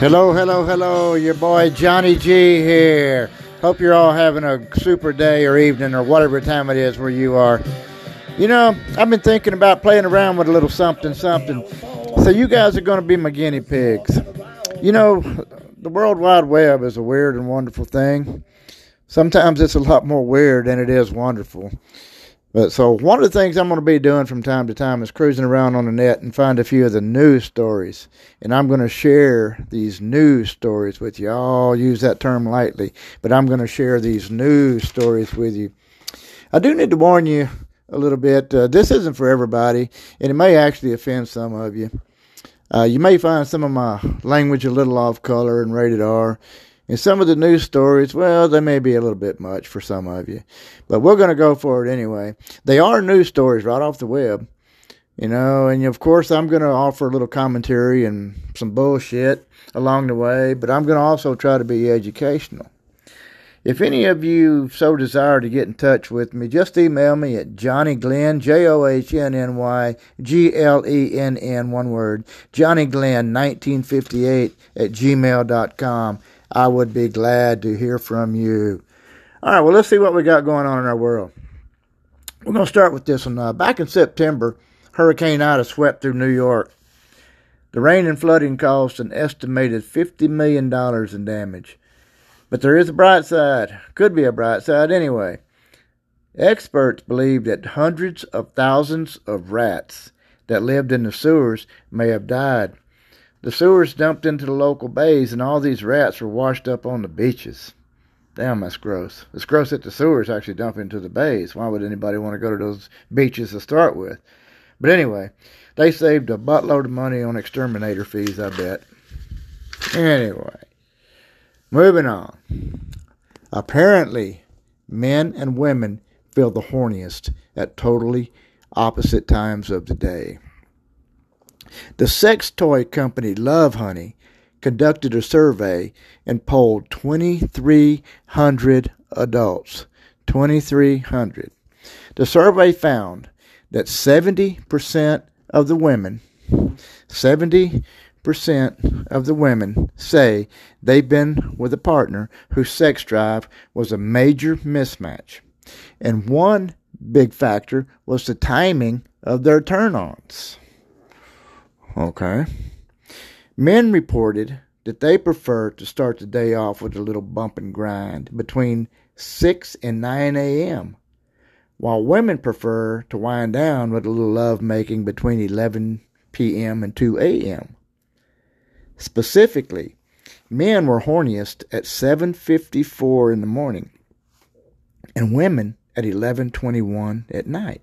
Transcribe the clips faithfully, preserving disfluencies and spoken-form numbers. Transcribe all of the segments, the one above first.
Hello, hello, hello, your boy Johnny G here. Hope you're all having a super day or evening or whatever time it is where you are. You know, I've been thinking about playing around with a little something, something. So you guys are going to be my guinea pigs. You know, the World Wide Web is a weird and wonderful thing. Sometimes it's a lot more weird than it is wonderful. But so one of the things I'm going to be doing from time to time is cruising around on the net and find a few of the news stories. And I'm going to share these news stories with you. I'll use that term lightly, but I'm going to share these news stories with you. I do need to warn you a little bit. Uh, this isn't for everybody, and it may actually offend some of you. Uh, you may find some of my language a little off color and rated R. And some of the news stories, well, they may be a little bit much for some of you. But we're going to go for it anyway. They are news stories right off the web. You know, and of course I'm going to offer a little commentary and some bullshit along the way. But I'm going to also try to be educational. If any of you so desire to get in touch with me, just email me at johnnyglenn, J O H N N Y G L E N N, one word, johnnyglenn nineteen fifty-eight at gmail dot com. I would be glad to hear from you. All right, well, let's see what we got going on in our world. We're going to start with this one. Uh, back in September, Hurricane Ida swept through New York. The rain and flooding caused an estimated fifty million dollars in damage. But there is a bright side. Could be a bright side anyway. Experts believe that hundreds of thousands of rats that lived in the sewers may have died. The sewers dumped into the local bays, and all these rats were washed up on the beaches. Damn, that's gross. It's gross that the sewers actually dump into the bays. Why would anybody want to go to those beaches to start with? But anyway, they saved a buttload of money on exterminator fees, I bet. Anyway, moving on. Apparently, men and women feel the horniest at totally opposite times of the day. The sex toy company Love Honey conducted a survey and polled twenty-three hundred adults. twenty-three hundred. The survey found that seventy percent of the women, seventy percent of the women say they've been with a partner whose sex drive was a major mismatch. And one big factor was the timing of their turn-ons. Okay. Men reported that they prefer to start the day off with a little bump and grind between six and nine a.m., while women prefer to wind down with a little lovemaking between eleven p.m. and two a.m. Specifically, men were horniest at seven fifty-four in the morning and women at eleven twenty-one at night.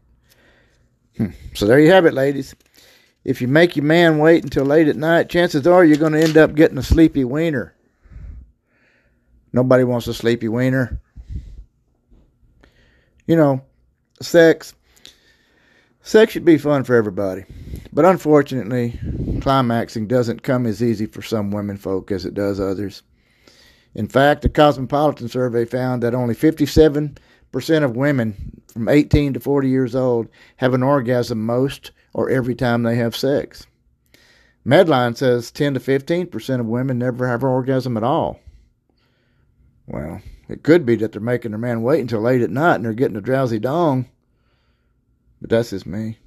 Hmm. So there you have it, ladies. If you make your man wait until late at night, chances are you're going to end up getting a sleepy wiener. Nobody wants a sleepy wiener. You know, sex. Sex should be fun for everybody. But unfortunately, climaxing doesn't come as easy for some women folk as it does others. In fact, the Cosmopolitan survey found that only fifty-seven percent of women from eighteen to forty years old have an orgasm most or every time they have sex. Medline says ten to fifteen percent of women never have an orgasm at all. Well, it could be that they're making their man wait until late at night and they're getting a drowsy dong. But that's just me.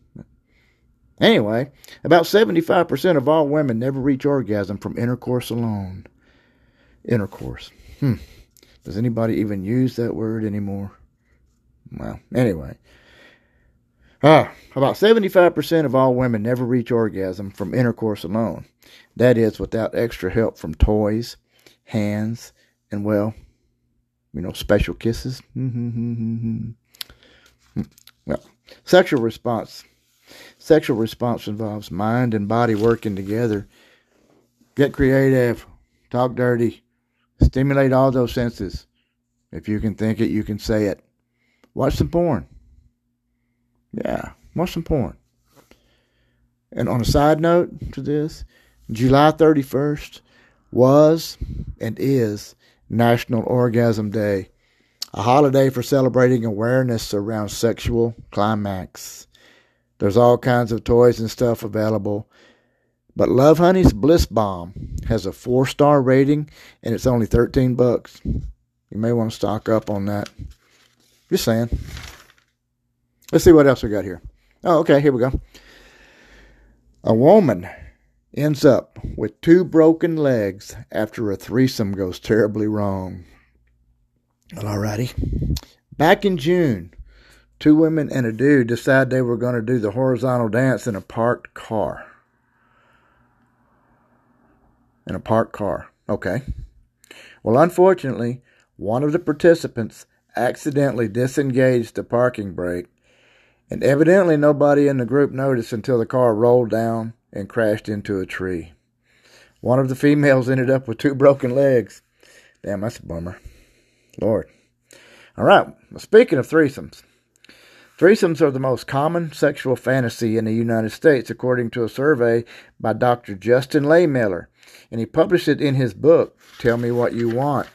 Anyway, about seventy-five percent of all women never reach orgasm from intercourse alone. Intercourse. Hmm. Does anybody even use that word anymore? Well, anyway. Ah, about seventy-five percent of all women never reach orgasm from intercourse alone. That is, without extra help from toys, hands, and, well, you know, special kisses. Well, sexual response. Sexual response involves mind and body working together. Get creative. Talk dirty. Stimulate all those senses. If you can think it, you can say it. Watch some porn. Yeah, watch some porn. And on a side note to this, July thirty-first was and is National Orgasm Day, a holiday for celebrating awareness around sexual climax. There's all kinds of toys and stuff available, But Love Honey's Bliss Bomb has a four-star rating, and it's only thirteen bucks. You may want to stock up on that. Just saying. Let's see what else we got here. Oh, okay, here we go. A woman ends up with two broken legs after a threesome goes terribly wrong. Well, alrighty. Back in June, two women and a dude decide they were going to do the horizontal dance in a parked car. In a parked car. Okay. Well, unfortunately, one of the participants accidentally disengaged the parking brake, and evidently nobody in the group noticed until the car rolled down and crashed into a tree. One of the females ended up with two broken legs. Damn, that's a bummer. Lord. All right. Well, speaking of threesomes, threesomes are the most common sexual fantasy in the United States, according to a survey by Doctor Justin Laymiller, and he published it in his book, Tell Me What You Want.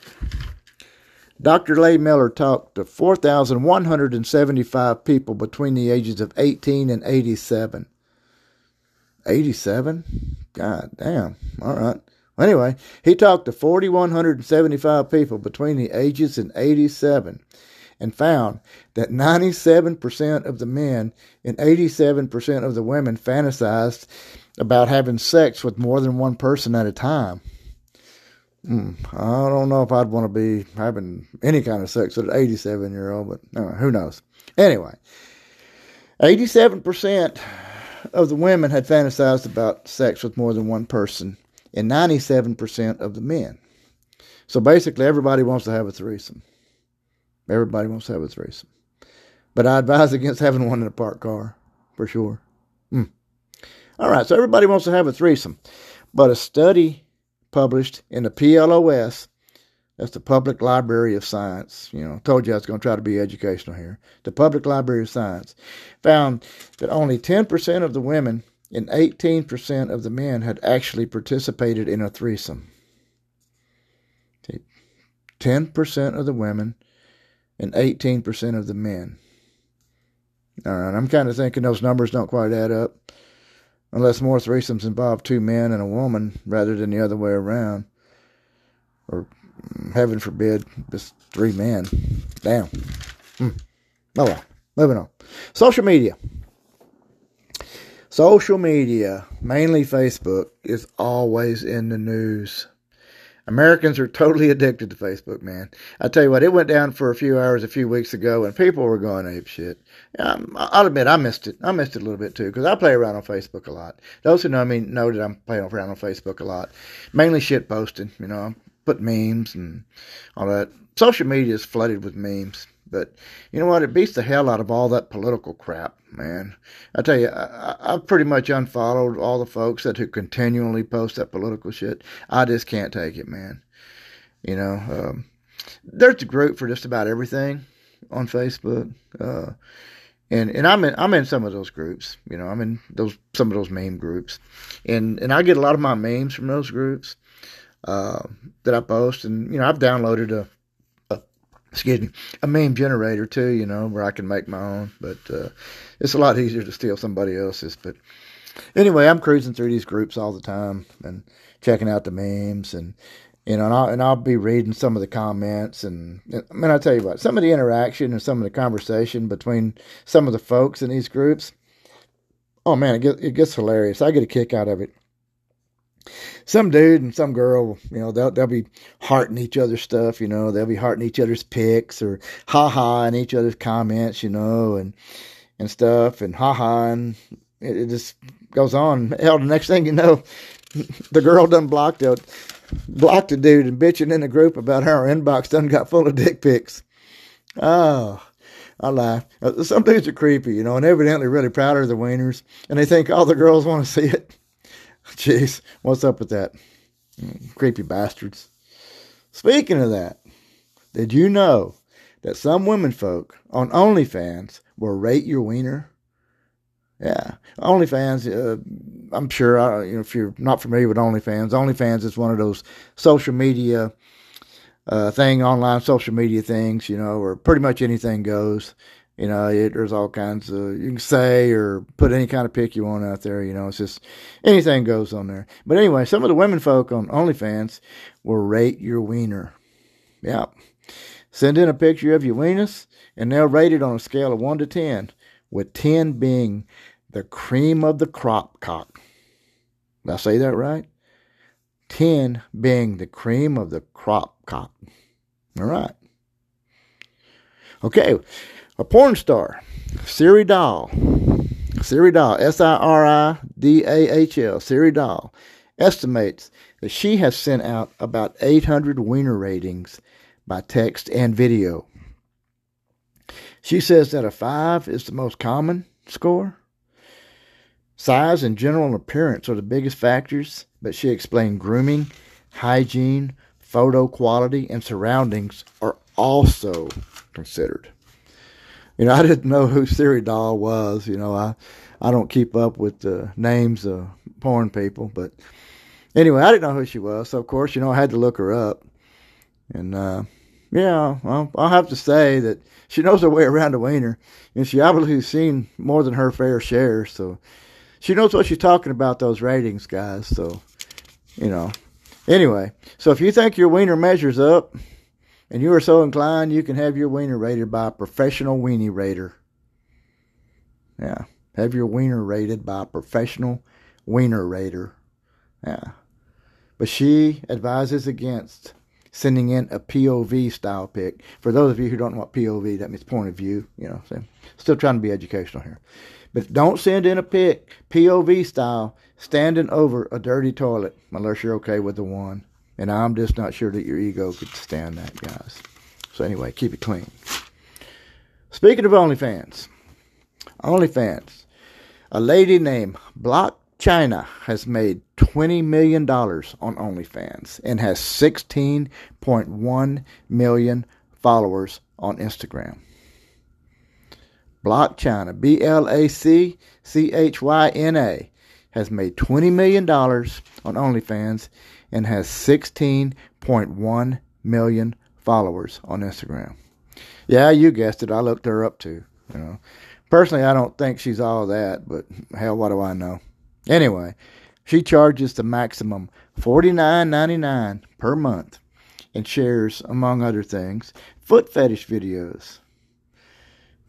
Doctor Laymiller talked to four thousand one hundred seventy-five people between the ages of eighteen and eighty-seven. eighty-seven? God damn. All right. Anyway, he talked to four thousand one hundred seventy-five people between the ages of eighty-seven and found that ninety-seven percent of the men and eighty-seven percent of the women fantasized about having sex with more than one person at a time. Mm, I don't know if I'd want to be having any kind of sex with an eighty-seven-year-old, but no, who knows? Anyway, eighty-seven percent of the women had fantasized about sex with more than one person, and ninety-seven percent of the men. So basically, everybody wants to have a threesome. Everybody wants to have a threesome. But I advise against having one in a parked car, for sure. Mm. All right, so everybody wants to have a threesome. But a study published in the P L O S, that's the Public Library of Science, you know, told you I was going to try to be educational here, the Public Library of Science, found that only ten percent of the women and eighteen percent of the men had actually participated in a threesome. ten percent of the women and eighteen percent of the men. All right, I'm kind of thinking those numbers don't quite add up, unless more threesomes involve two men and a woman rather than the other way around. Or, heaven forbid, just three men. Damn. Mm. Oh well, moving on. Social media. Social media, mainly Facebook, is always in the news. Americans are totally addicted to Facebook, man. I tell you what, it went down for a few hours a few weeks ago, and people were going apeshit. Um, I'll admit, I missed it. I missed it a little bit, too, because I play around on Facebook a lot. Those who know me know that I'm playing around on Facebook a lot. Mainly shit posting, you know. I put memes and all that. Social media is flooded with memes. But you know what? It beats the hell out of all that political crap, man. I tell you, I, I've pretty much unfollowed all the folks that who continually post that political shit. I just can't take it, man. You know, um, there's a group for just about everything on Facebook, uh, and and I'm in I'm in some of those groups. You know, I'm in those some of those meme groups, and and I get a lot of my memes from those groups uh, that I post, and you know, I've downloaded a. Excuse me, a meme generator too, you know, where I can make my own, but uh, it's a lot easier to steal somebody else's. But anyway, I'm cruising through these groups all the time and checking out the memes, and you know, and I'll, and I'll be reading some of the comments, and I mean, I tell you what, some of the interaction and some of the conversation between some of the folks in these groups, oh man, it gets, it gets hilarious. I get a kick out of it. Some dude and some girl, you know, they'll, they'll be hearting each other's stuff, you know, they'll be hearting each other's pics or ha-ha in each other's comments, you know, and and stuff, and ha-ha, and it, it just goes on. Hell, the next thing you know, the girl done blocked the, blocked the dude and bitching in the group about how her inbox done got full of dick pics. Oh, I lie. Some dudes are creepy, you know, and evidently really proud of the wieners, and they think all the girls want to see it. Jeez, what's up with that? Creepy bastards. Speaking of that, did you know that some women folk on OnlyFans will rate your wiener? Yeah, OnlyFans, uh, I'm sure, I, you know, if you're not familiar with OnlyFans, OnlyFans is one of those social media uh, thing, online social media things, you know, where pretty much anything goes. You know, it, there's all kinds of, you can say or put any kind of pick you want out there. You know, it's just anything goes on there. But anyway, some of the women folk on OnlyFans will rate your wiener. Yeah. Send in a picture of your weenus, and they'll rate it on a scale of one to ten, with ten being the cream of the crop cock. Did I say that right? ten being the cream of the crop cock. All right. Okay. A porn star, Siri Dahl, Siri Dahl, S I R I D A H L, Siri Dahl, estimates that she has sent out about eight hundred wiener ratings by text and video. She says that a five is the most common score. Size and general appearance are the biggest factors, but she explained grooming, hygiene, photo quality, and surroundings are also considered. You know, I didn't know who Siri Dahl was. You know, I, I don't keep up with the names of porn people. But anyway, I didn't know who she was. So, of course, you know, I had to look her up. And, uh, yeah, well, I'll have to say that she knows her way around a wiener. And she obviously has seen more than her fair share. So she knows what she's talking about, those ratings, guys. So, you know. Anyway, so if you think your wiener measures up, and you are so inclined, you can have your wiener rated by a professional weenie rater. Yeah. Have your wiener rated by a professional wiener rater. Yeah. But she advises against sending in a P O V style pic. For those of you who don't know what P O V, that means point of view. You know, so still trying to be educational here. But don't send in a pic, P O V style, standing over a dirty toilet, unless you're okay with the one. And I'm just not sure that your ego could stand that, guys. So anyway, keep it clean. Speaking of OnlyFans, OnlyFans, a lady named Blac Chyna has made twenty million dollars on OnlyFans and has sixteen point one million followers on Instagram. Blac Chyna, B L A C C H Y N A, has made twenty million dollars on OnlyFans and has sixteen point one million followers on Instagram. Yeah, you guessed it. I looked her up too. You know, personally, I don't think she's all that, but hell, what do I know? Anyway, she charges the maximum forty-nine ninety-nine per month and shares, among other things, foot fetish videos.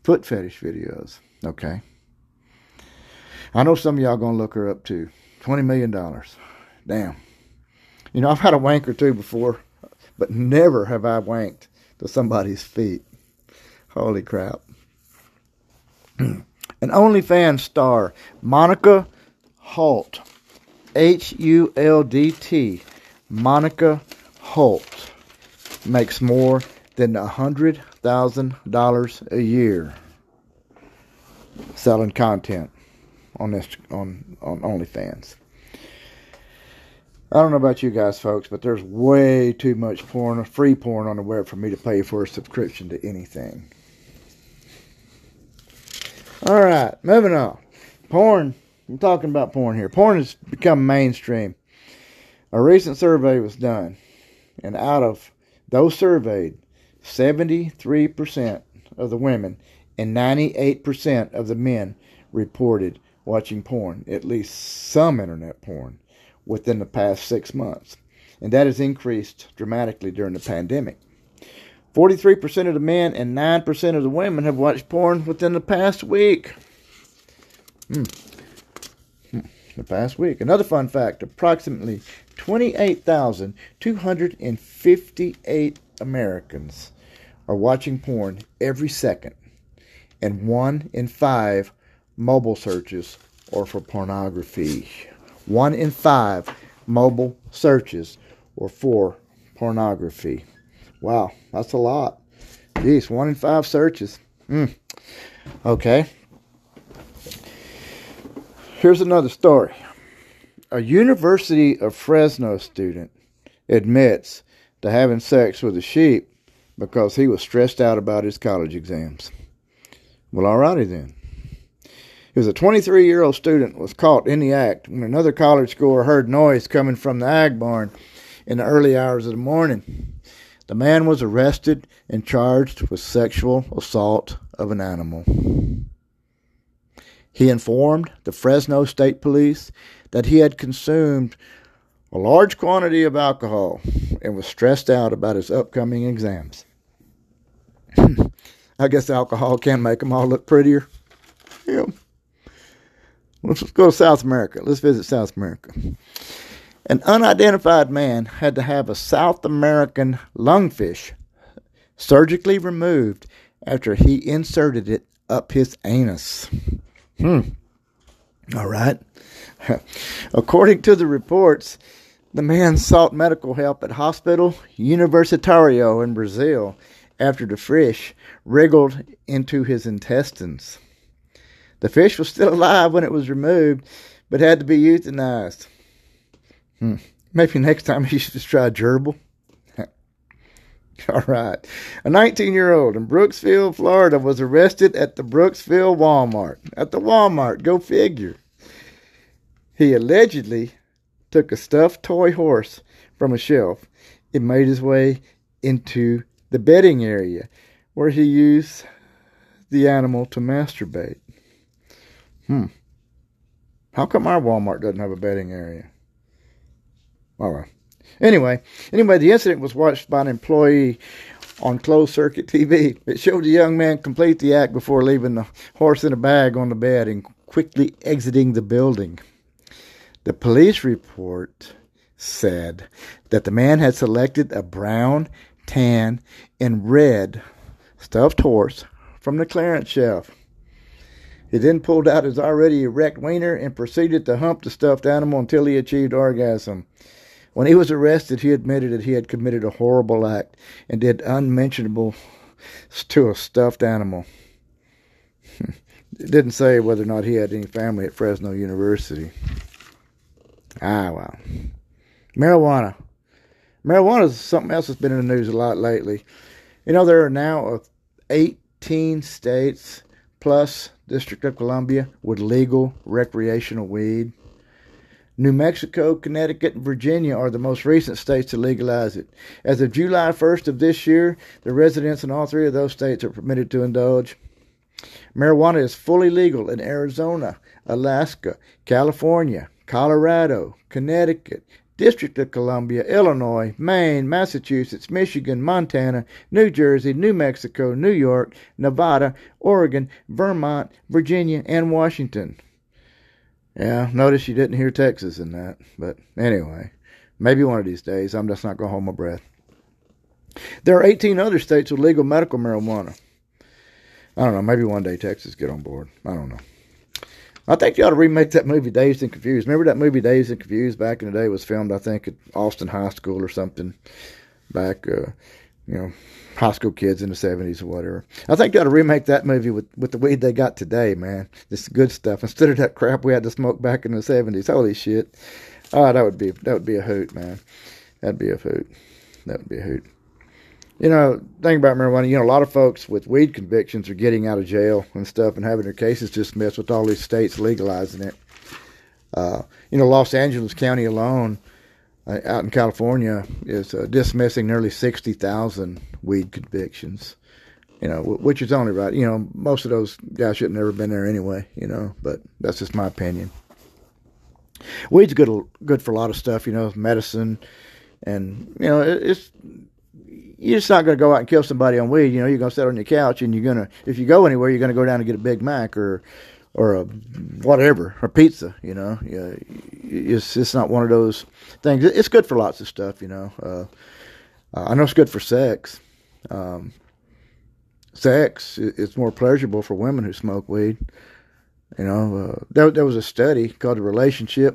Foot fetish videos. Okay. I know some of y'all gonna look her up too. twenty million dollars. Damn. You know, I've had a wank or two before, but never have I wanked to somebody's feet. Holy crap. An OnlyFans star, Monica Hult, H U L D T, Monica Hult, makes more than one hundred thousand dollars a year selling content on, this, on, on OnlyFans. I don't know about you guys, folks, but there's way too much porn, free porn on the web for me to pay for a subscription to anything. All right, moving on. Porn, I'm talking about porn here. Porn has become mainstream. A recent survey was done, and out of those surveyed, seventy-three percent of the women and ninety-eight percent of the men reported watching porn, at least some internet porn, within the past six months, and that has increased dramatically during the pandemic. forty-three percent of the men and nine percent of the women have watched porn within the past week. Hmm. Hmm. The past week. Another fun fact, approximately twenty-eight thousand two hundred fifty-eight Americans are watching porn every second, and one in five mobile searches are for pornography. One in five mobile searches were for pornography. Wow, that's a lot. Jeez, one in five searches. Mm. Okay. Here's another story. A University of Fresno student admits to having sex with a sheep because he was stressed out about his college exams. Well, alrighty then. It was a twenty-three-year-old student was caught in the act when another college goer heard noise coming from the ag barn in the early hours of the morning. The man was arrested and charged with sexual assault of an animal. He informed the Fresno State Police that he had consumed a large quantity of alcohol and was stressed out about his upcoming exams. I guess alcohol can make them all look prettier. Yeah. Let's go to South America. Let's visit South America. An unidentified man had to have a South American lungfish surgically removed after he inserted it up his anus. Hmm. All right. According to the reports, the man sought medical help at Hospital Universitario in Brazil after the fish wriggled into his intestines. The fish was still alive when it was removed, but had to be euthanized. Hmm. Maybe next time he should just try gerbil. All right. A nineteen-year-old in Brooksville, Florida, was arrested at the Brooksville Walmart. At the Walmart. Go figure. He allegedly took a stuffed toy horse from a shelf. It made his way into the bedding area, where he used the animal to masturbate. Hmm. How come our Walmart doesn't have a bedding area? All right. Anyway, anyway, the incident was watched by an employee on closed-circuit T V. It showed the young man complete the act before leaving the horse in a bag on the bed and quickly exiting the building. The police report said that the man had selected a brown, tan, and red stuffed horse from the clearance shelf. He then pulled out his already erect wiener and proceeded to hump the stuffed animal until he achieved orgasm. When he was arrested, he admitted that he had committed a horrible act and did unmentionable to a stuffed animal. It didn't say whether or not he had any family at Fresno University. Ah, well. Marijuana. Marijuana is something else that's been in the news a lot lately. You know, there are now eighteen states plus District of Columbia with legal recreational weed. New Mexico, Connecticut, and Virginia are the most recent states to legalize it. As of July first of this year, the residents in all three of those states are permitted to indulge. Marijuana is fully legal in Arizona, Alaska, California, Colorado, Connecticut, District of Columbia, Illinois, Maine, Massachusetts, Michigan, Montana, New Jersey, New Mexico, New York, Nevada, Oregon, Vermont, Virginia, and Washington. Yeah, notice you didn't hear Texas in that, but anyway, maybe one of these days. I'm just not going to hold my breath. There are eighteen other states with legal medical marijuana. I don't know, maybe one day Texas get on board. I don't know. I think you ought to remake that movie, Dazed and Confused. Remember that movie, Dazed and Confused, back in the day? It was filmed, I think, at Austin High School or something. Back, uh, you know, high school kids in the seventies or whatever. I think you ought to remake that movie with, with the weed they got today, man. This good stuff. Instead of that crap we had to smoke back in the seventies. Holy shit. Oh, that would be, that would be a hoot, man. That'd be a hoot. That would be a hoot. You know, thing about marijuana, you know, a lot of folks with weed convictions are getting out of jail and stuff and having their cases dismissed with all these states legalizing it. Uh, you know, Los Angeles County alone, uh, out in California, is uh, dismissing nearly sixty thousand weed convictions, you know, w- which is only right. You know, most of those guys shouldn't have ever been there anyway, you know, but that's just my opinion. Weed's good, good for a lot of stuff, you know, medicine, and, you know, it, it's... You're just not going to go out and kill somebody on weed. You know, you're going to sit on your couch and you're going to, if you go anywhere, you're going to go down and get a Big Mac or, or a whatever, or pizza, you know. Yeah, it's, it's not one of those things. It's good for lots of stuff, you know. Uh, I know it's good for sex. Um, sex, it's more pleasurable for women who smoke weed. You know, uh, there, there was a study called The Relationship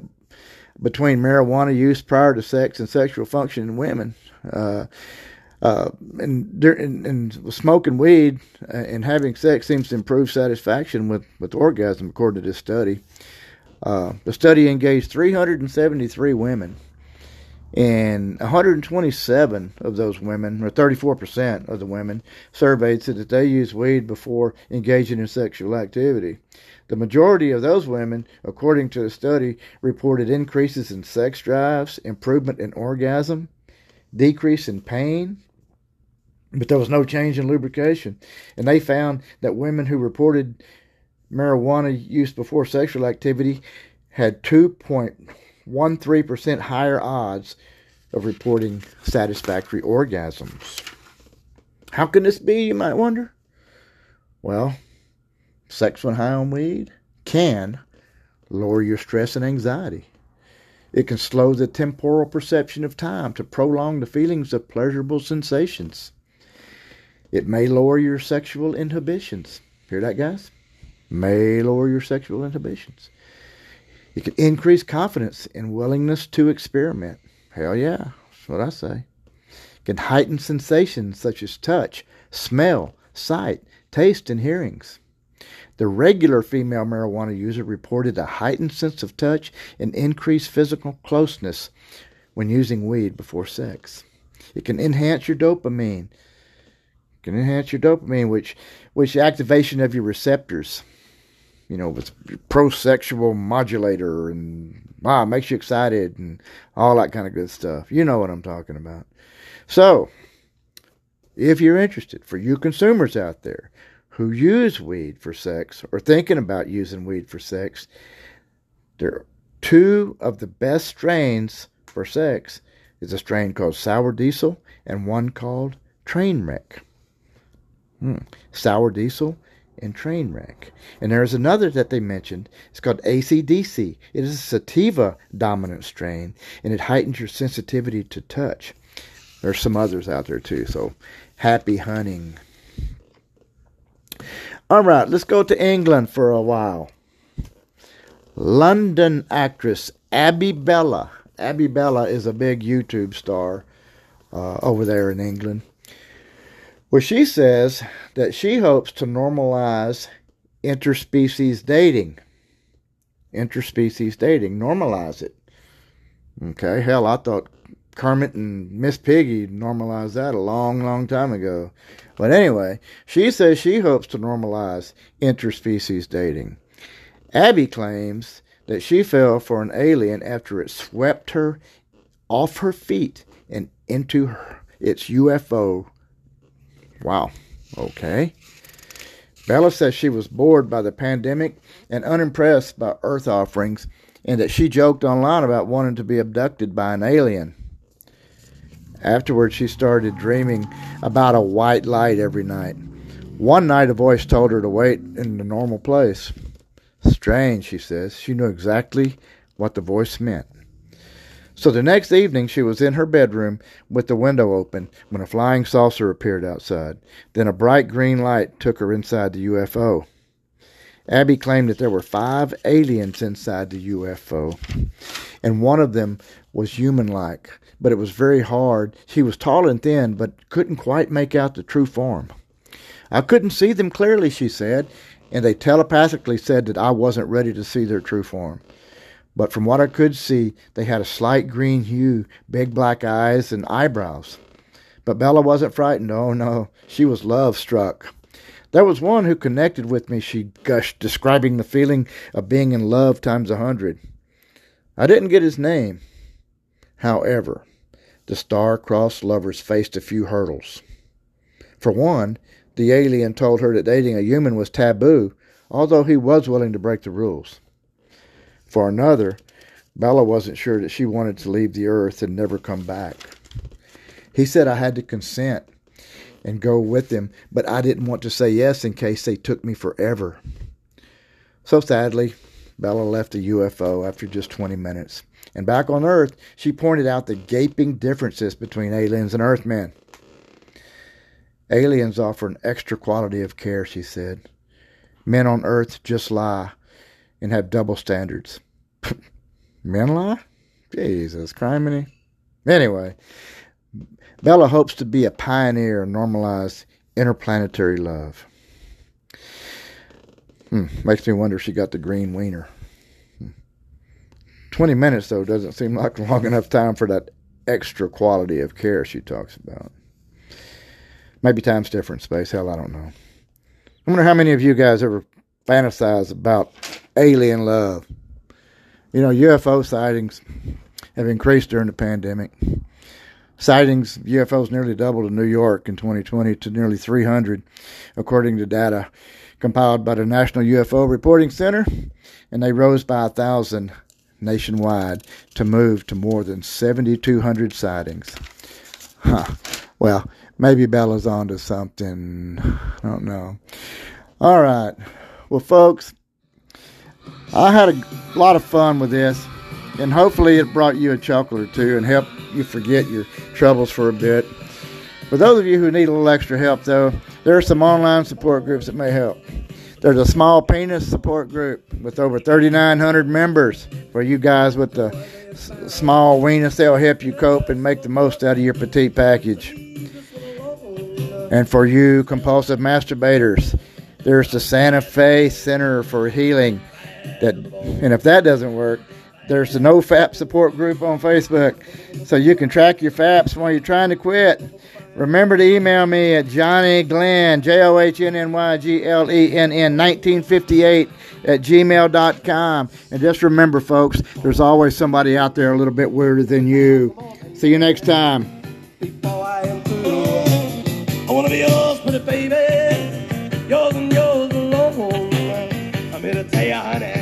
Between Marijuana Use Prior to Sex and Sexual Function in Women. Uh, Uh, and, and, and smoking weed and having sex seems to improve satisfaction with, with orgasm, according to this study. Uh, the study engaged three hundred seventy-three women, and one hundred twenty-seven of those women, or thirty-four percent of the women surveyed, said that they used weed before engaging in sexual activity. The majority of those women, according to the study, reported increases in sex drives, improvement in orgasm, decrease in pain, but there was no change in lubrication. And they found that women who reported marijuana use before sexual activity had two point one three percent higher odds of reporting satisfactory orgasms. How can this be, you might wonder? Well, sex when high on weed can lower your stress and anxiety. It can slow the temporal perception of time to prolong the feelings of pleasurable sensations. It may lower your sexual inhibitions. Hear that, guys? May lower your sexual inhibitions. It can increase confidence and willingness to experiment. Hell yeah, that's what I say. It can heighten sensations such as touch, smell, sight, taste, and hearings. The regular female marijuana user reported a heightened sense of touch and increased physical closeness when using weed before sex. It can enhance your dopamine. It can enhance your dopamine, which, which activation of your receptors. You know, with prosexual modulator and wow, makes you excited and all that kind of good stuff. You know what I'm talking about. So, if you're interested, for you consumers out there who use weed for sex or thinking about using weed for sex, there are two of the best strains for sex. Is a strain called Sour Diesel and one called Trainwreck. Hmm. Sour Diesel and Trainwreck. And there's another that they mentioned. It's called A C D C. It is a sativa dominant strain, and it heightens your sensitivity to touch. There's some others out there too, so happy hunting. All right, let's go to England for a while. London actress Abby Bella. Abby Bella is a big YouTube star uh, over there in England. Well, she says that she hopes to normalize interspecies dating. Interspecies dating. Normalize it. Okay, hell, I thought Kermit and Miss Piggy normalized that a long, long time ago. But anyway, she says she hopes to normalize interspecies dating. Abby claims that she fell for an alien after it swept her off her feet and into her, its U F O. Wow. Okay. Bella says she was bored by the pandemic and unimpressed by Earth offerings, and that she joked online about wanting to be abducted by an alien. Afterwards, she started dreaming about a white light every night. One night, a voice told her to wait in the normal place. Strange, she says. She knew exactly what the voice meant. So the next evening, she was in her bedroom with the window open when a flying saucer appeared outside. Then a bright green light took her inside the U F O. Abby claimed that there were five aliens inside the U F O, and one of them was human-like, but it was very hard. She was tall and thin, but couldn't quite make out the true form. I couldn't see them clearly, she said, and they telepathically said that I wasn't ready to see their true form. But from what I could see, they had a slight green hue, big black eyes, and eyebrows. But Bella wasn't frightened. Oh, no. She was love-struck. There was one who connected with me, she gushed, describing the feeling of being in love times a hundred. I didn't get his name. However, the star-crossed lovers faced a few hurdles. For one, the alien told her that dating a human was taboo, although he was willing to break the rules. For another, Bella wasn't sure that she wanted to leave the earth and never come back. He said I had to consent and go with them, but I didn't want to say yes in case they took me forever. So sadly, Bella left the U F O after just twenty minutes. And back on Earth, she pointed out the gaping differences between aliens and Earthmen. Aliens offer an extra quality of care, she said. Men on Earth just lie and have double standards. Men lie? Jesus, criminy. Anyway, Bella hopes to be a pioneer in normalized interplanetary love. Hmm, makes me wonder if she got the green wiener. Hmm. twenty minutes, though, doesn't seem like long enough time for that extra quality of care she talks about. Maybe time's different, space, hell, I don't know. I wonder how many of you guys ever fantasize about alien love. You know, U F O sightings have increased during the pandemic. Sightings of U F Os nearly doubled in New York in twenty twenty to nearly three hundred, according to data compiled by the National U F O Reporting Center, and they rose by one thousand nationwide to move to more than seventy-two hundred sightings. Huh. Well, maybe Bella's on to something. I don't know. All right. Well, folks, I had a lot of fun with this, and hopefully it brought you a chuckle or two and helped you forget your troubles for a bit. For those of you who need a little extra help, though, there are some online support groups that may help. There's a Small Penis support group with over thirty-nine hundred members for you guys with the s- small weenus. They'll help you cope and make the most out of your petite package. And for you compulsive masturbators, there's the Santa Fe Center for Healing. That, and if that doesn't work, there's the No F A P support group on Facebook, so you can track your F A Ps while you're trying to quit. Remember to email me at Johnny Glenn, J O H N N Y G L E N N, nineteen fifty-eight at gmail dot com. And just remember, folks, there's always somebody out there a little bit weirder than you. See you next time. Before I am through, I want to be yours, pretty baby, yours and yours alone. I'm here to tell you, honey.